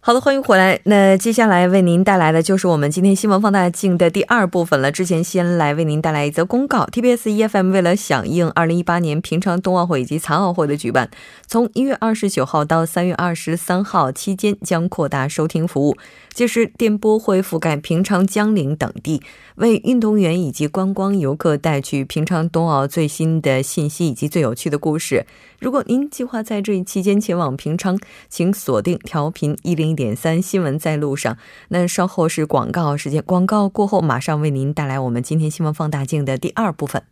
好的，欢迎回来。那接下来为您带来的就是我们今天新闻放大镜的第2部分了。之前先来为您带来一则公告。 TBS EFM 为了响应2018年平昌冬奥会以及残奥会的举办，从1月29号到3月23号期间将扩大收听服务，届时电波会覆盖平昌、江陵等地，为运动员以及观光游客带去平昌冬奥最新的信息以及最有趣的故事。如果您计划在这一期间前往平昌，请锁定调频101.3新闻在路上。那稍后是广告时间，广告过后马上为您带来我们今天新闻放大镜的第2部分。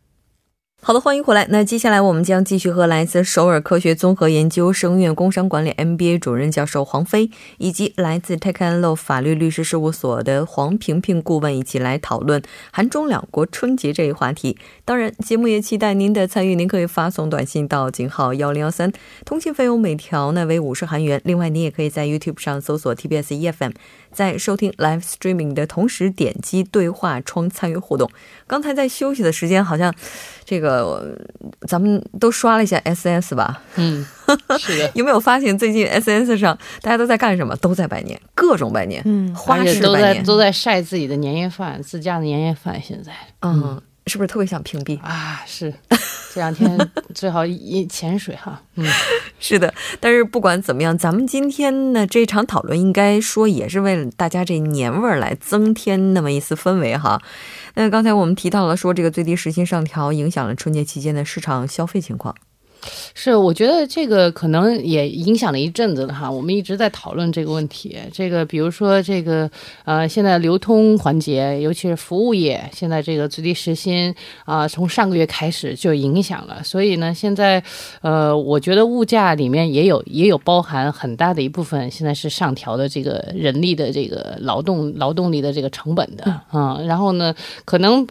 好的，欢迎回来。那接下来我们将继续和来自首尔科学综合研究生院工商管理 MBA 主任教授黄飞，以及来自 Tech and Law 法律律师事务所的黄平平顾问一起来讨论韩中两国春节这一话题。当然节目也期待您的参与，您可以发送短信到井号1013，通信费用每条呢为50韩元。另外您也可以在 YouTube 上搜索 TBS EFM， 在收听 Live Streaming 的同时点击对话窗参与互动。刚才在休息的时间好像咱们都刷了一下 SNS 吧。嗯，是的。有没有发现最近 SNS 上大家都在干什么？都在拜年，各种拜年，花式拜年，都在晒自己的年夜饭，自家的年夜饭。现在，是不是特别想屏蔽啊？是，这2天最好潜水哈。是的，但是不管怎么样，咱们今天呢这场讨论应该说也是为了大家这年味儿来增添那么一丝氛围哈。那刚才我们提到了说这个最低时薪上调影响了春节期间的市场消费情况。是，我觉得这个可能也影响了一阵子了哈。我们一直在讨论这个问题，这个比如说这个现在流通环节，尤其是服务业，现在这个最低时薪从上个月开始就影响了，所以呢，现在我觉得物价里面也有包含很大的一部分，现在是上调的这个人力的这个劳动力的这个成本的啊。然后呢，可能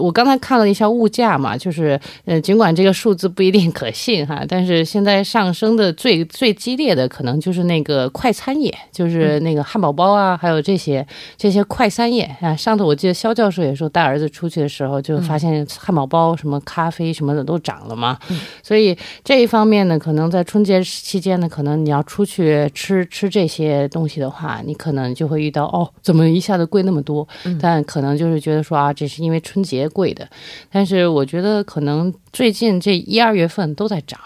我刚才看了一下物价嘛，就是尽管这个数字不一定可信哈，但是现在上升的最激烈的可能就是那个快餐业，就是那个汉堡包啊，还有这些快餐业啊。上次我记得肖教授也说，带儿子出去的时候就发现汉堡包、什么咖啡什么的都涨了嘛。所以这一方面呢，可能在春节期间呢，可能你要出去吃这些东西的话，你可能就会遇到怎么一下子贵那么多？但可能就是觉得说这是因为春节贵的。但是我觉得可能最近这1、2月份都在涨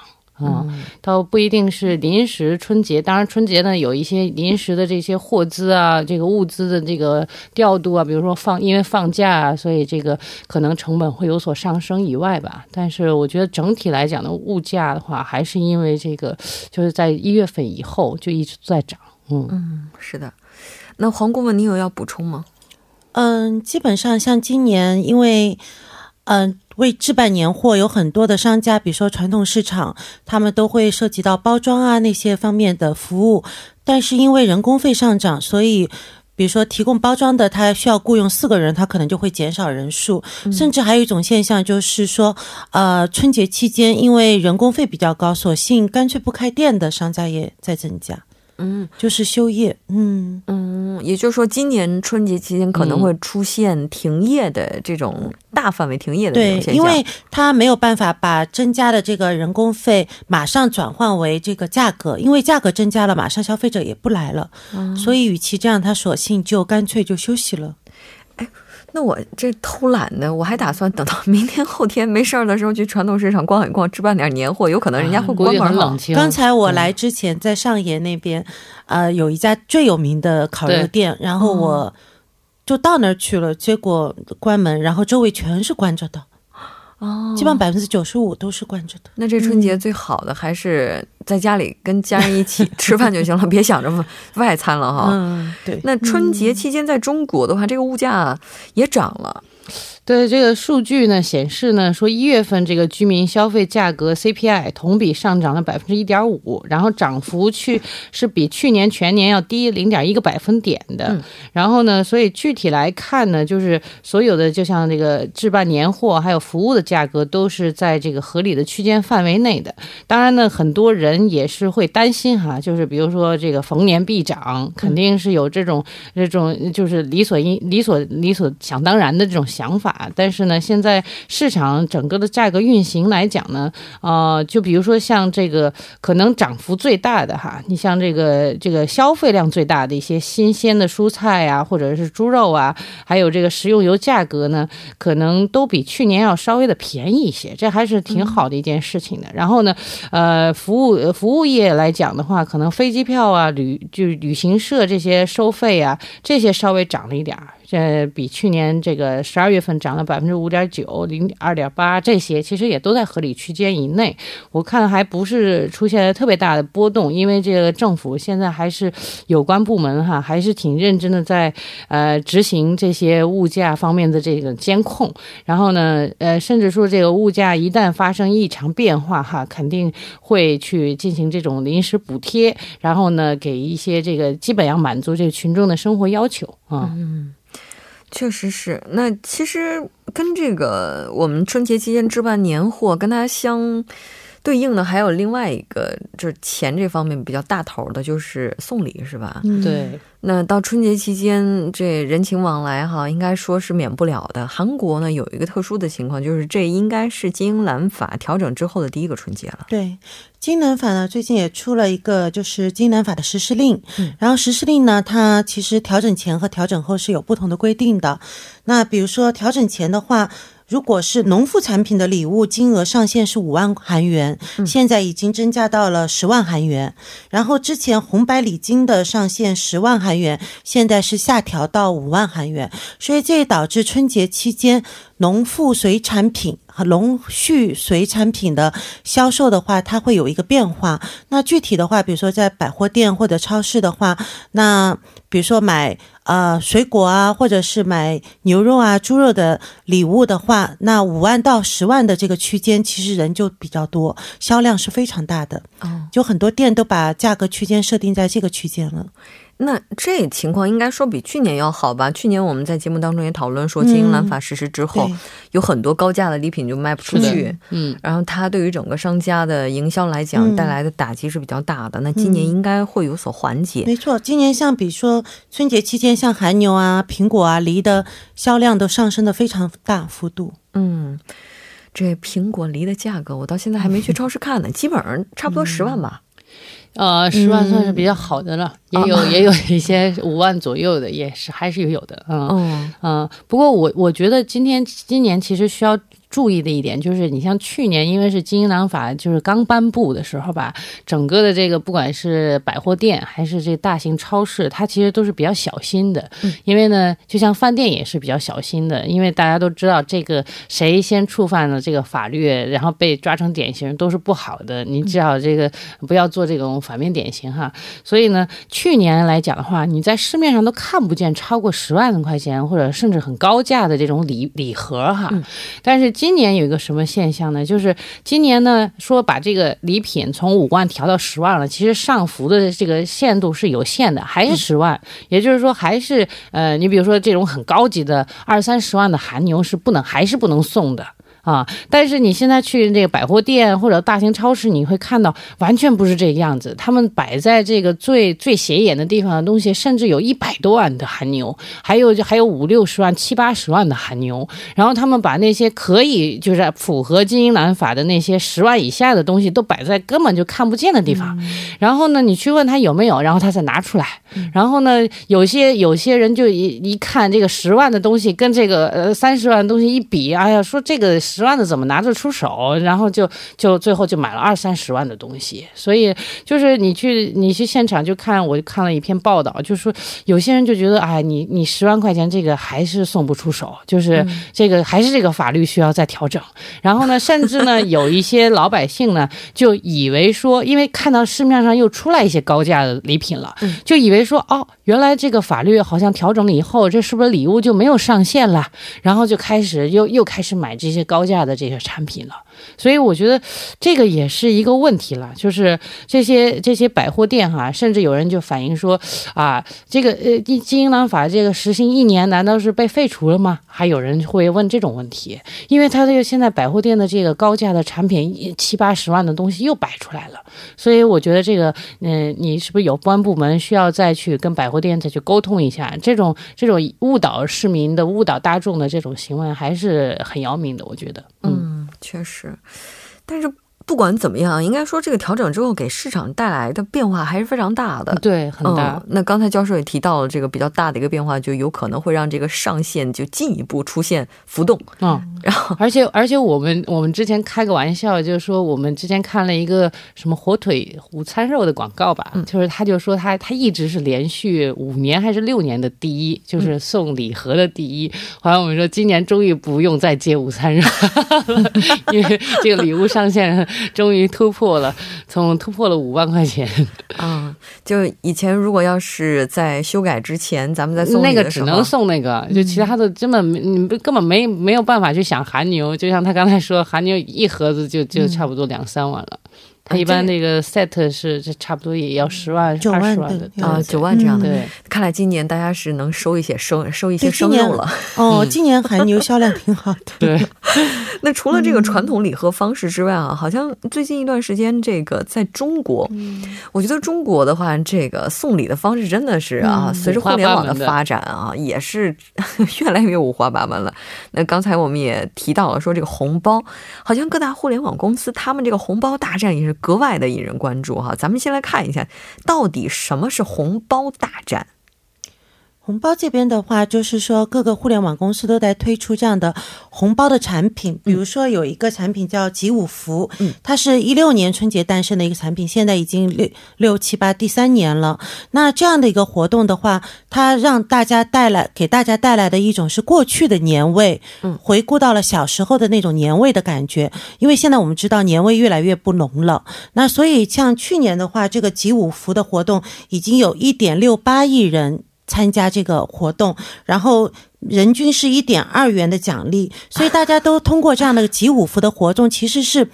倒不一定是临时春节。当然春节呢有一些临时的这些货资啊，这个物资的这个调度啊，比如说因为放假啊，所以这个可能成本会有所上升以外吧。但是我觉得整体来讲的物价的话，还是因为这个就是在1月份以后就一直在涨。是的。那黄顾问，你有要补充吗？基本上像今年因为为置办年货，有很多的商家，比如说传统市场，他们都会涉及到包装啊那些方面的服务。但是因为人工费上涨，所以比如说提供包装的他需要雇佣4个人，他可能就会减少人数。甚至还有一种现象就是说春节期间因为人工费比较高，索性干脆不开店的商家也在增加。就是休业。也就是说今年春节期间可能会出现停业的这种大范围停业的这种现象。对，因为他没有办法把增加的这个人工费马上转换为这个价格，因为价格增加了，马上消费者也不来了。所以与其这样，他索性就干脆就休息了。那我这偷懒呢，我还打算等到明天后天没事儿的时候去传统市场逛一逛，置办点年货，有可能人家会关门了。刚才我来之前在上野那边有一家最有名的烤肉店，然后我就到那儿去了，结果关门，然后周围全是关着的。基本上95%都是关着的。那这春节最好的还是在家里跟家人一起吃饭就行了，别想着外餐了哈。对。那春节期间在中国的话，这个物价也涨了。对这个数据呢显示呢说 1月份这个居民消费价格 CPI 同比上涨了 1.5%， 然后涨幅是比去年全年要低 0.1个百分点的。 然后呢所以具体来看呢就是所有的就像这个置办年货还有服务的价格都是在这个合理的区间范围内的。 当然呢很多人也是会担心哈就是比如说这个逢年必涨， 肯定是有这种就是理所想当然的这种想法。 但是呢现在市场整个的价格运行来讲呢 就比如说像这个可能涨幅最大的哈，你像这个消费量最大的一些新鲜的蔬菜啊或者是猪肉啊还有这个食用油价格呢可能都比去年要稍微的便宜一些， 这还是挺好的一件事情的。 然后呢服务业来讲的话可能飞机票啊 旅行社这些收费啊这些稍微涨了一点， 比去年这个 12月份涨了 5.9%、 0.2.8%， 这些其实也都在合理区间以内。 我看还不是出现特别大的波动， 因为这个政府现在还是有关部门哈， 还是挺认真的在执行这些物价方面的这个监控。 然后呢甚至说这个物价一旦发生异常变化哈， 肯定会去进行这种临时补贴， 然后呢给一些这个基本要满足这个群众的生活要求。 确实是。 那其实跟这个我们春节期间置办年货跟它相对应的还有另外一个就是钱这方面比较大头的就是送礼是吧？ 对，那到春节期间这人情往来哈应该说是免不了的。韩国呢有一个特殊的情况就是这应该是金兰法调整之后的第一个春节了。 对， 金兰法呢最近也出了一个就是金兰法的实施令， 然后实施令呢它其实调整前和调整后是有不同的规定的。 那比如说调整前的话， 如果是农副产品的礼物金额上限是 5万韩元， 现在已经增加到了 10万韩元。 然后之前红白礼金的上限 10万韩元， 现在是下调到 5万韩元。 所以这也导致春节期间 农副水产品 农畜水产品的销售的话， 它会有一个变化。 那具体的话比如说在百货店或者超市的话， 那比如说买 水果啊或者是买牛肉啊猪肉的礼物的话， 那 5万到10万的这个区间， 其实人就比较多， 销量是非常大的， 就很多店都把价格区间设定在这个区间了。 那这情况应该说比去年要好吧？ 去年我们在节目当中也讨论说金兰法实施之后， 有很多高价的礼品就卖不出去， 然后它对于整个商家的营销来讲带来的打击是比较大的。 那今年应该会有所缓解。 没错，今年像比如说春节期间像韩牛啊苹果啊梨的销量都上升的非常大幅度。 这苹果梨的价格我到现在还没去超市看呢， 基本上差不多 10万吧。 10万算是比较好的了， 也有一些 5万左右的， 也是还是有的。 不过我觉得今年其实需要 注意的一点就是你像去年因为是金兰法就是刚颁布的时候吧， 整个的这个不管是百货店还是这大型超市， 它其实都是比较小心的。 因为呢就像饭店也是比较小心的， 因为大家都知道这个谁先触犯了这个法律， 然后被抓成典型都是不好的， 你只要这个不要做这种反面典型哈。 所以呢去年来讲的话， 你在市面上都看不见 超过 10万块钱 或者甚至很高价的这种礼盒哈。 但是今年有一个什么现象呢？ 就是今年呢说把这个礼品从 5万调到 10万了， 其实上浮的这个限度是有限的， 还是10万， 也就是说还是你比如说这种很高级的 20-30万的韩牛是不能， 还是不能送的。 但是你现在去这个百货店或者大型超市， 你会看到完全不是这个样子， 他们摆在这个最显眼的地方的东西， 甚至有100多万的韩牛， 还有5-60万、7-80万的韩牛， 然后他们把那些可以就是符合金兰法的那些 10万以下的东西， 都摆在根本就看不见的地方。 然后呢你去问他有没有， 然后他再拿出来。 然后呢有些人就一看这个10万的东西跟这个30万的东西一比，哎呀，说这个10万的怎么拿得出手，然后就最后就买了20-30万的东西。所以就是你去现场就看，我看了一篇报道，就是说有些人就觉得哎，你10万块钱这个还是送不出手，就是这个还是这个法律需要再调整。然后呢，甚至呢有一些老百姓呢就以为说，因为看到市面上又出来一些高价的礼品了，就以为说哦，原来这个法律好像调整了以后，这是不是礼物就没有上限了，然后就开始又开始买这些高价的这些产品了。所以我觉得这个也是一个问题了，就是这些百货店哈，甚至有人就反映说啊，这个新郎法这个实行1年，难道是被废除了吗？还有人会问这种问题，因为他这个现在百货店的这个高价的产品70-80万的东西又摆出来了，所以我觉得这个你是不是有关部门需要再去跟百货店再去沟通一下，这种误导市民的、误导大众的这种行为还是很要命的，我觉得。确实，但是不管怎么样，应该说这个调整之后给市场带来的变化还是非常大的。对，很大。那刚才教授也提到了，这个比较大的一个变化就有可能会让这个上限就进一步出现浮动。然后而且我们之前开个玩笑，就是说我们之前看了一个什么火腿午餐肉的广告吧，就是他就说他一直是连续5年还是6年的第一，就是送礼盒的第一。好像我们说今年终于不用再接午餐肉了，因为这个礼物上限终于突破了5万块钱啊！就以前如果要是在修改之前，咱们在送那个只能送那个，就其他的真的你根本没有办法去想韩牛。就像他刚才说，韩牛一盒子就差不多2-3万了。他一般那个 set 是差不多也要10万、20万的啊，9万这样的。对，看来今年大家是能收一些生肉了。今年韩牛销量挺好的。对。那除了这个传统礼盒方式之外啊，好像最近一段时间，这个在中国，我觉得中国的话，这个送礼的方式真的是啊，随着互联网的发展啊，也是越来越五花八门了。那刚才我们也提到了，说这个红包，好像各大互联网公司他们这个红包大战也是格外的引人关注哈。咱们先来看一下，到底什么是红包大战？红包这边的话，就是说各个互联网公司都在推出这样的红包的产品，比如说有一个产品叫集五福，它是2016年春节诞生的一个产品，现在已经6、7、8第3年了。那这样的一个活动的话，它让大家给大家带来的一种是过去的年味，回顾到了小时候的那种年味的感觉。因为现在我们知道年味越来越不浓了，那所以像去年的话，这个集五福的活动已经有1.68亿人参加这个活动，然后人均是1.2元的奖励，所以大家都通过这样的集五福的活动，其实是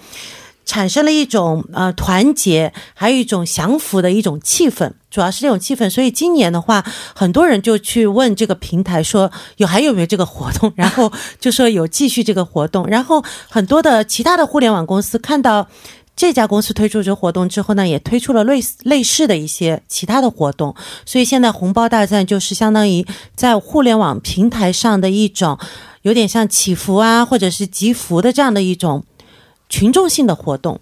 产生了一种团结，还有一种祥符的一种气氛。主要是这种气氛，所以今年的话，很多人就去问这个平台说还有没有这个活动，然后就说有继续这个活动。然后很多的其他的互联网公司看到这家公司推出这活动之后呢，也推出了类似的一些其他的活动。所以现在红包大战就是相当于在互联网平台上的一种有点像祈福啊，或者是集福的这样的一种群众性的活动。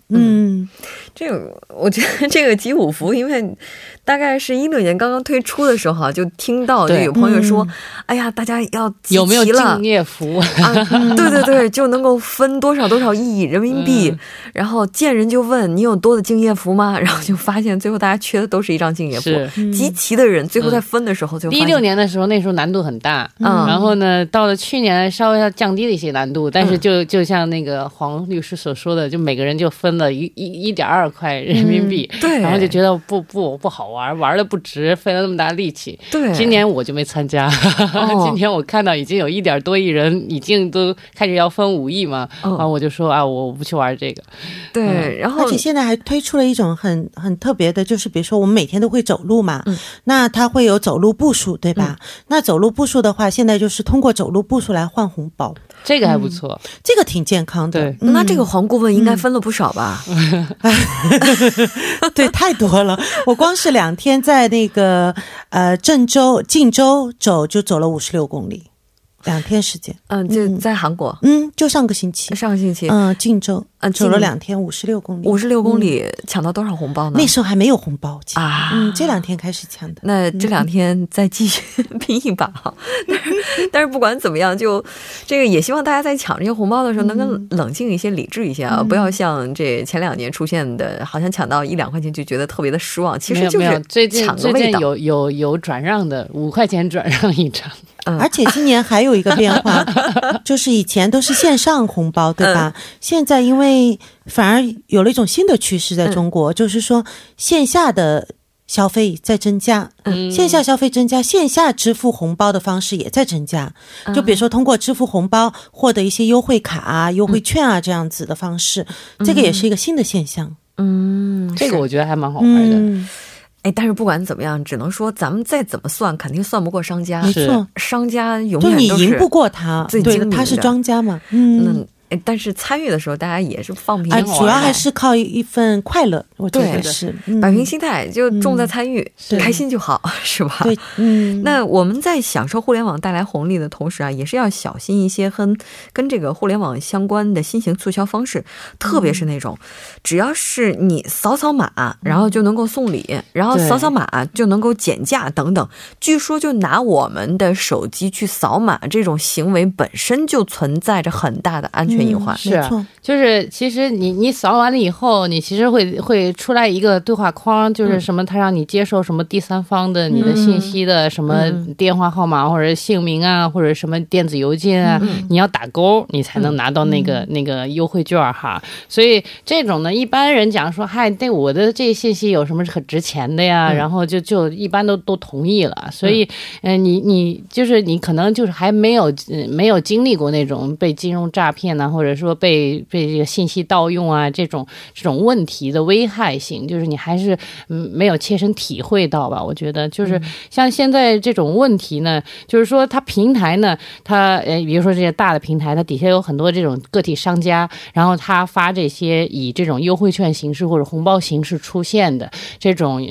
这个我觉得这个集五福，因为大概是2016年刚刚推出的时候，就听到就有朋友说，哎呀，大家要集齐了，有没有敬业福啊？对对对，就能够分多少亿人民币，然后见人就问你有多的敬业福吗？然后就发现最后大家缺的都是一张敬业福，集齐的人最后在分的时候就2016年的时候，那时候难度很大，然后呢，到了去年稍微要降低了一些难度，但是就像那个黄律师所说的，就每个人就分了1.2块人民币，对，然后就觉得不好玩，玩的不值，费了那么大力气。对，今年我就没参加。今年我看到已经有1.多亿人已经都开始要分5亿嘛，然后我就说啊，我不去玩这个。对，然后而且现在还推出了一种很特别的，就是比如说我们每天都会走路嘛，那它会有走路步数，对吧？那走路步数的话，现在就是通过走路步数来换红包，这个还不错，这个挺健康的。对，那这个黄顾问应该分了不少吧？对，太多了。我光是2天在那个郑州、靖州就走了56公里，2天时间。就在韩国。就上个星期。上个星期。靖州。抢了多少红包呢？那时候还没有红包，56公里。那这两天再继续拼一把，但是不管怎么样，就这个也希望大家在抢这个红包的时候能够冷静一些、理智一下，不要像这前两年出现的，好像抢到一两块钱就觉得特别的失望。其实就是有转让的，5块钱转让一张。 而且今年还有一个变化，就是以前都是线上红包，对吧？现在因为反而有了一种新的趋势在中国，就是说线下的消费在增加，线下消费增加，线下支付红包的方式也在增加，就比如说通过支付红包获得一些优惠卡啊、优惠券啊这样子的方式，这个也是一个新的现象。这个我觉得还蛮好玩的。 哎，但是不管怎么样，只能说咱们再怎么算肯定算不过商家，商家永远都是不管怎么样只能是参与的时候大家也是放平心态，就重在参与，开心就好，是吧？对，百平心态就重在参与，开心就好。那我们在享受互联网带来红利的同时啊，也是要小心一些跟这个互联网相关的新型促销方式，特别是那种只要是你扫码，然后就能够送礼，然后 扫码就能够减价等等。据说就拿我们的手机去扫码这种行为本身就存在着很大的安全隐患。没错，就是其实你扫完了以后，你其实会出来一个对话框，就是什么他让你接受什么第三方的你的信息的什么电话号码或者姓名啊，或者什么电子邮件啊，你要打勾你才能拿到那个优惠券哈。所以这种呢一般人讲说嗨，对我的这些信息有什么很值钱的呀， 然后就一般都都同意了，所以你就是你可能就是还没有经历过那种被金融诈骗呢，或者说被这个信息盗用啊这种问题的危害性，就是你还是没有切身体会到吧？我觉得就是像现在这种问题呢，就是说它平台呢它比如说这些大的平台它底下有很多这种个体商家，然后它发这些以这种优惠券形式或者红包形式出现的这种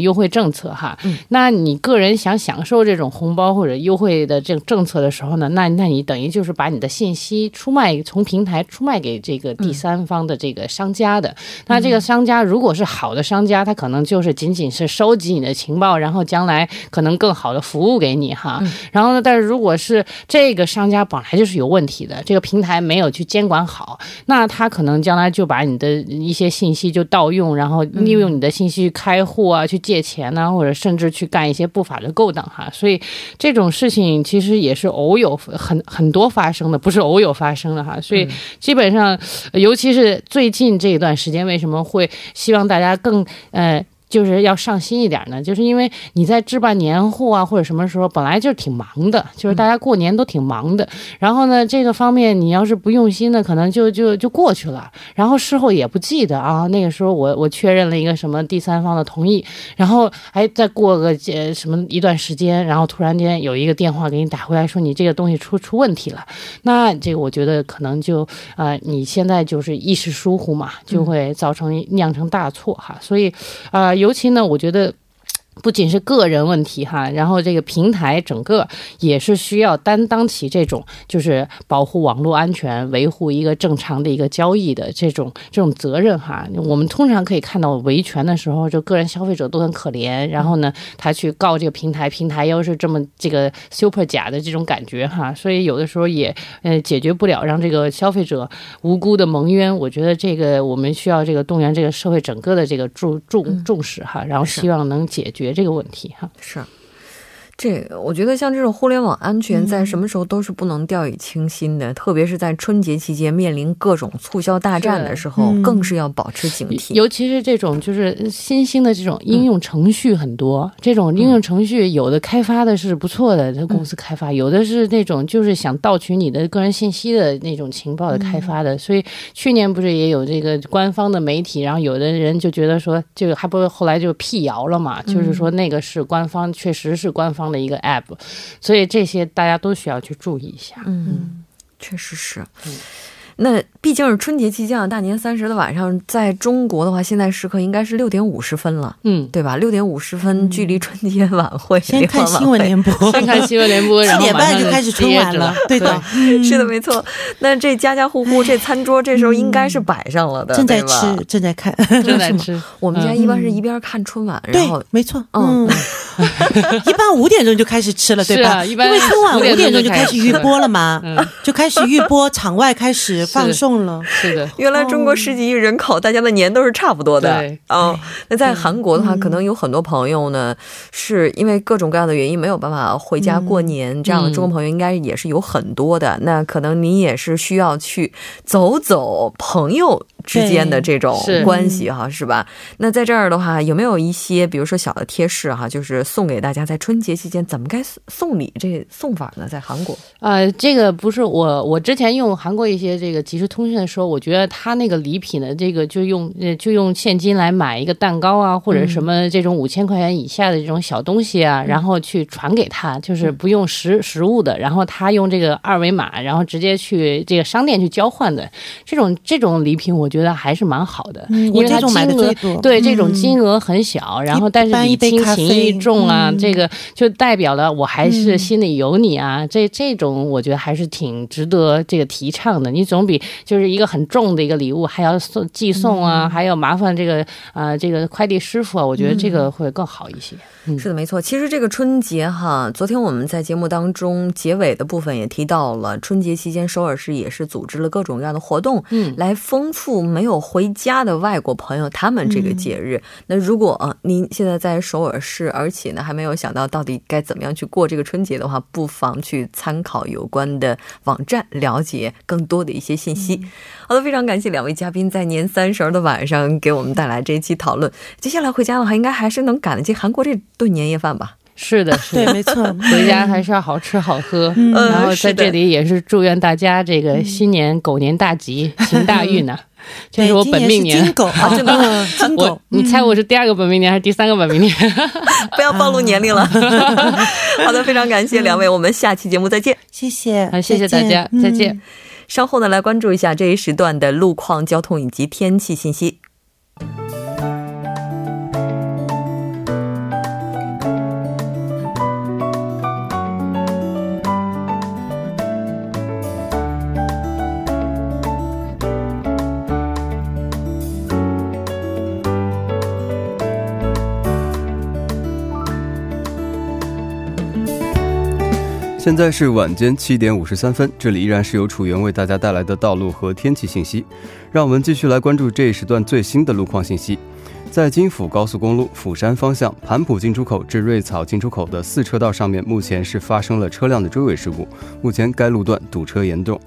优惠政策哈。那你个人想享受这种红包或者优惠的政策的时候呢，那你等于就是把你的信息出卖，从平台出卖给这个第三方的这个商家的。那这个商家如果是好的商家，他可能就是仅仅是收集你的情报，然后将来可能更好的服务给你哈。然后呢但是如果是这个商家本来就是有问题的，这个平台没有去监管好，那他可能将来就把你的一些信息就盗用，然后利用你的信息去开户啊，去借钱 或者甚至去干一些不法的勾当哈。所以这种事情其实也是偶有很多发生的，不是偶有发生的哈。所以基本上尤其是最近这一段时间为什么会希望大家更就是要上新一点呢，就是因为你在置办年货啊或者什么时候本来就挺忙的，就是大家过年都挺忙的，然后呢这个方面你要是不用心的可能就过去了，然后事后也不记得啊，那个时候我确认了一个什么第三方的同意，然后还再过个什么一段时间，然后突然间有一个电话给你打回来说你这个东西出问题了，那这个我觉得可能就你现在就是一时疏忽嘛，就会造成酿成大错哈。所以 尤其呢我觉得不仅是个人问题哈，然后这个平台整个也是需要担当起这种就是保护网络安全维护一个正常的一个交易的这种责任哈。我们通常可以看到维权的时候就个人消费者都很可怜，然后呢他去告这个平台，平台又是这么这个 super 假的这种感觉哈，所以有的时候也解决不了，让这个消费者无辜的蒙冤。我觉得这个我们需要这个动员这个社会整个的这个重视哈，然后希望能解决这个问题哈。是 我觉得像这种互联网安全在什么时候都是不能掉以轻心的，特别是在春节期间面临各种促销大战的时候更是要保持警惕。尤其是这种就是新兴的这种应用程序很多，这种应用程序有的开发的是不错的公司开发，有的是那种就是想盗取你的个人信息的那种情报的开发的，所以去年不是也有这个官方的媒体，然后有的人就觉得说这个还不后来就辟谣了嘛，就是说那个是官方，确实是官方 的一个app，所以这些大家都需要去注意一下。嗯，确实是。那毕竟是春节期间，大年三十的晚上在中国的话现在时刻应该是6点50分了，对吧？ 6点50分距离春节晚会也放了。现在看新闻联播，现在新闻联播然后马上直接直播，对吧？6点50分距离春节晚会，现在没错，一般1般是1边看春晚然后没错，一般5点钟就开始吃了，对吧？因为春晚5点钟就开始预播了嘛，就开始预播场外开始放送了。是的，原来中国世纪人口大家的年都是差不多的。那在韩国的话可能有很多朋友呢是因为各种各样的原因没有办法回家过年，这样中国朋友应该也是有很多的。那可能你也是需要去走走朋友 之间的这种关系哈，是吧？那在这儿的话有没有一些比如说小的贴士哈，就是送给大家在春节期间怎么该送礼这送法呢，在韩国。这个不是我之前用韩国一些这个即时通讯的说，我觉得它那个礼品的这个就用现金来买一个蛋糕啊，或者什么这种5000块钱以下的这种小东西啊，然后去传给他，就是不用实物的，然后他用这个二维码然后直接去这个商店去交换的，这种礼品我觉得 还是蛮好的，因为它这种买的最多，对，这种金额很小，然后但是挺有情义重啊，这个就代表了我还是心里有你啊，这种我觉得还是挺值得这个提倡的。你总比就是一个很重的一个礼物还要寄送啊，还有麻烦这个快递师傅啊，我觉得这个会更好一些。是的，没错。其实这个春节哈，昨天我们在节目当中结尾的部分也提到了，春节期间首尔市也是组织了各种各样的活动来丰富 没有回家的外国朋友，他们这个节日，那如果您现在在首尔市，而且呢还没有想到到底该怎么样去过这个春节的话，不妨去参考有关的网站了解更多的一些信息。好的，非常感谢两位嘉宾在年三十的晚上给我们带来这一期讨论，接下来回家的话应该还是能赶得及韩国这顿年夜饭吧？ 是的，对，没错，回家还是要好吃好喝，然后在这里也是祝愿大家这个新年狗年大吉，行大运呢，这是我本命年，金狗啊，真的金狗，你猜我是第二个本命年还是第三个本命年？不要暴露年龄了。好的，非常感谢两位，我们下期节目再见，谢谢，谢谢大家，再见。稍后呢来关注一下这一时段的路况交通以及天气信息。 现在是晚间7点53分， 这里依然是由楚源为大家带来的道路和天气信息。 让我们继续来关注这一时段最新的路况信息。 在京釜高速公路 釜山方向 盘浦进出口至瑞草进出口的 4车道上面， 目前是发生了车辆的追尾事故， 目前该路段堵车严重。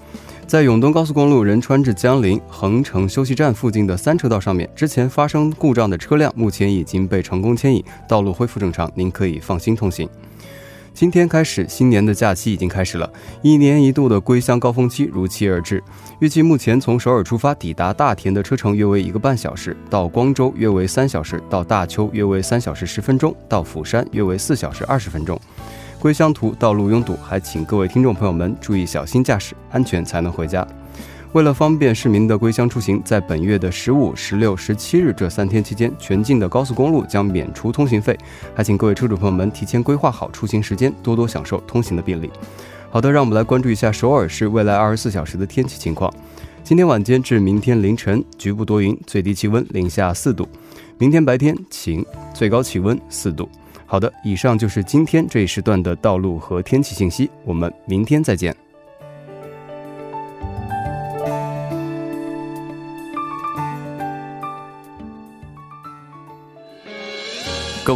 在永东高速公路 仁川至江陵 横城休息站附近的 3车道上面， 之前发生故障的车辆 目前已经被成功牵引， 道路恢复正常， 您可以放心通行。 今天开始，新年的假期已经开始了， 一年一度的归乡高峰期如期而至。 预计目前从首尔出发抵达大田的车程约为1个半小时， 到光州约为3小时， 到大邱约为3小时10分钟， 到釜山约为4小时20分钟。 归乡途道路拥堵， 还请各位听众朋友们注意小心驾驶， 安全才能回家。 为了方便市民的归乡出行， 在本月的 15、 16、 17日 这3天期间， 全境的高速公路将免除通行费， 还请各位车主朋友们提前规划好出行时间， 多多享受通行的便利。 好的，让我们来关注一下首尔市未来24小时的天气情况。 今天晚间至明天凌晨， 局部多云，最低气温零下4度； 明天白天晴， 最高气温4度。 好的，以上就是今天这一时段的道路和天气信息， 我们明天再见。 各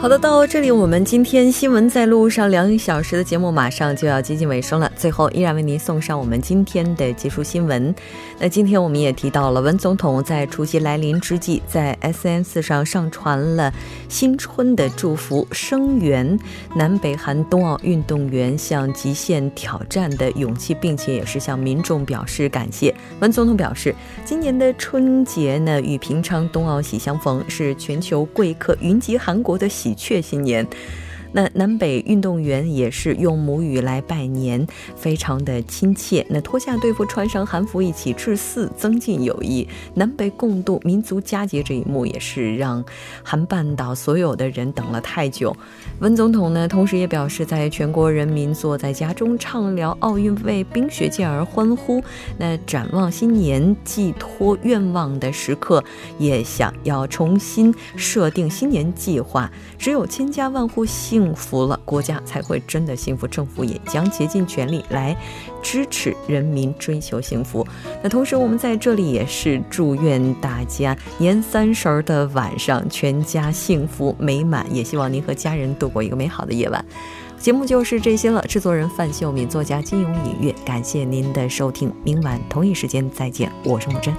好好的，到这里我们今天新闻在路上2个小时的节目马上就要接近尾声了，最后依然为您送上我们今天的结束新闻。那今天我们也提到了文总统在除夕来临之际在 SNS上上传了新春的祝福，声援南北韩冬奥运动员向极限挑战的勇气，并且也是向民众表示感谢。文总统表示，今年的春节呢与平常冬奥喜相逢，是全球贵客云集韩国的喜鹊新年。 那南北运动员也是用母语来拜年，非常的亲切。那脱下对付穿上韩服一起致四，增进友谊。南北共度民族佳节这一幕也是让韩半岛所有的人等了太久。文总统呢同时也表示，在全国人民做在家中畅聊奥运会冰雪健儿欢呼，那展望新年寄托愿望的时刻也想要重新设定新年计划，只有千家万户 幸福了，国家才会真的幸福，政府也将竭尽全力来支持人民追求幸福。那同时我们在这里也是祝愿大家年三十的晚上全家幸福美满，也希望您和家人度过一个美好的夜晚。节目就是这些了，制作人范秀敏，作家金勇，音乐感谢您的收听，明晚同一时间再见，我是木真。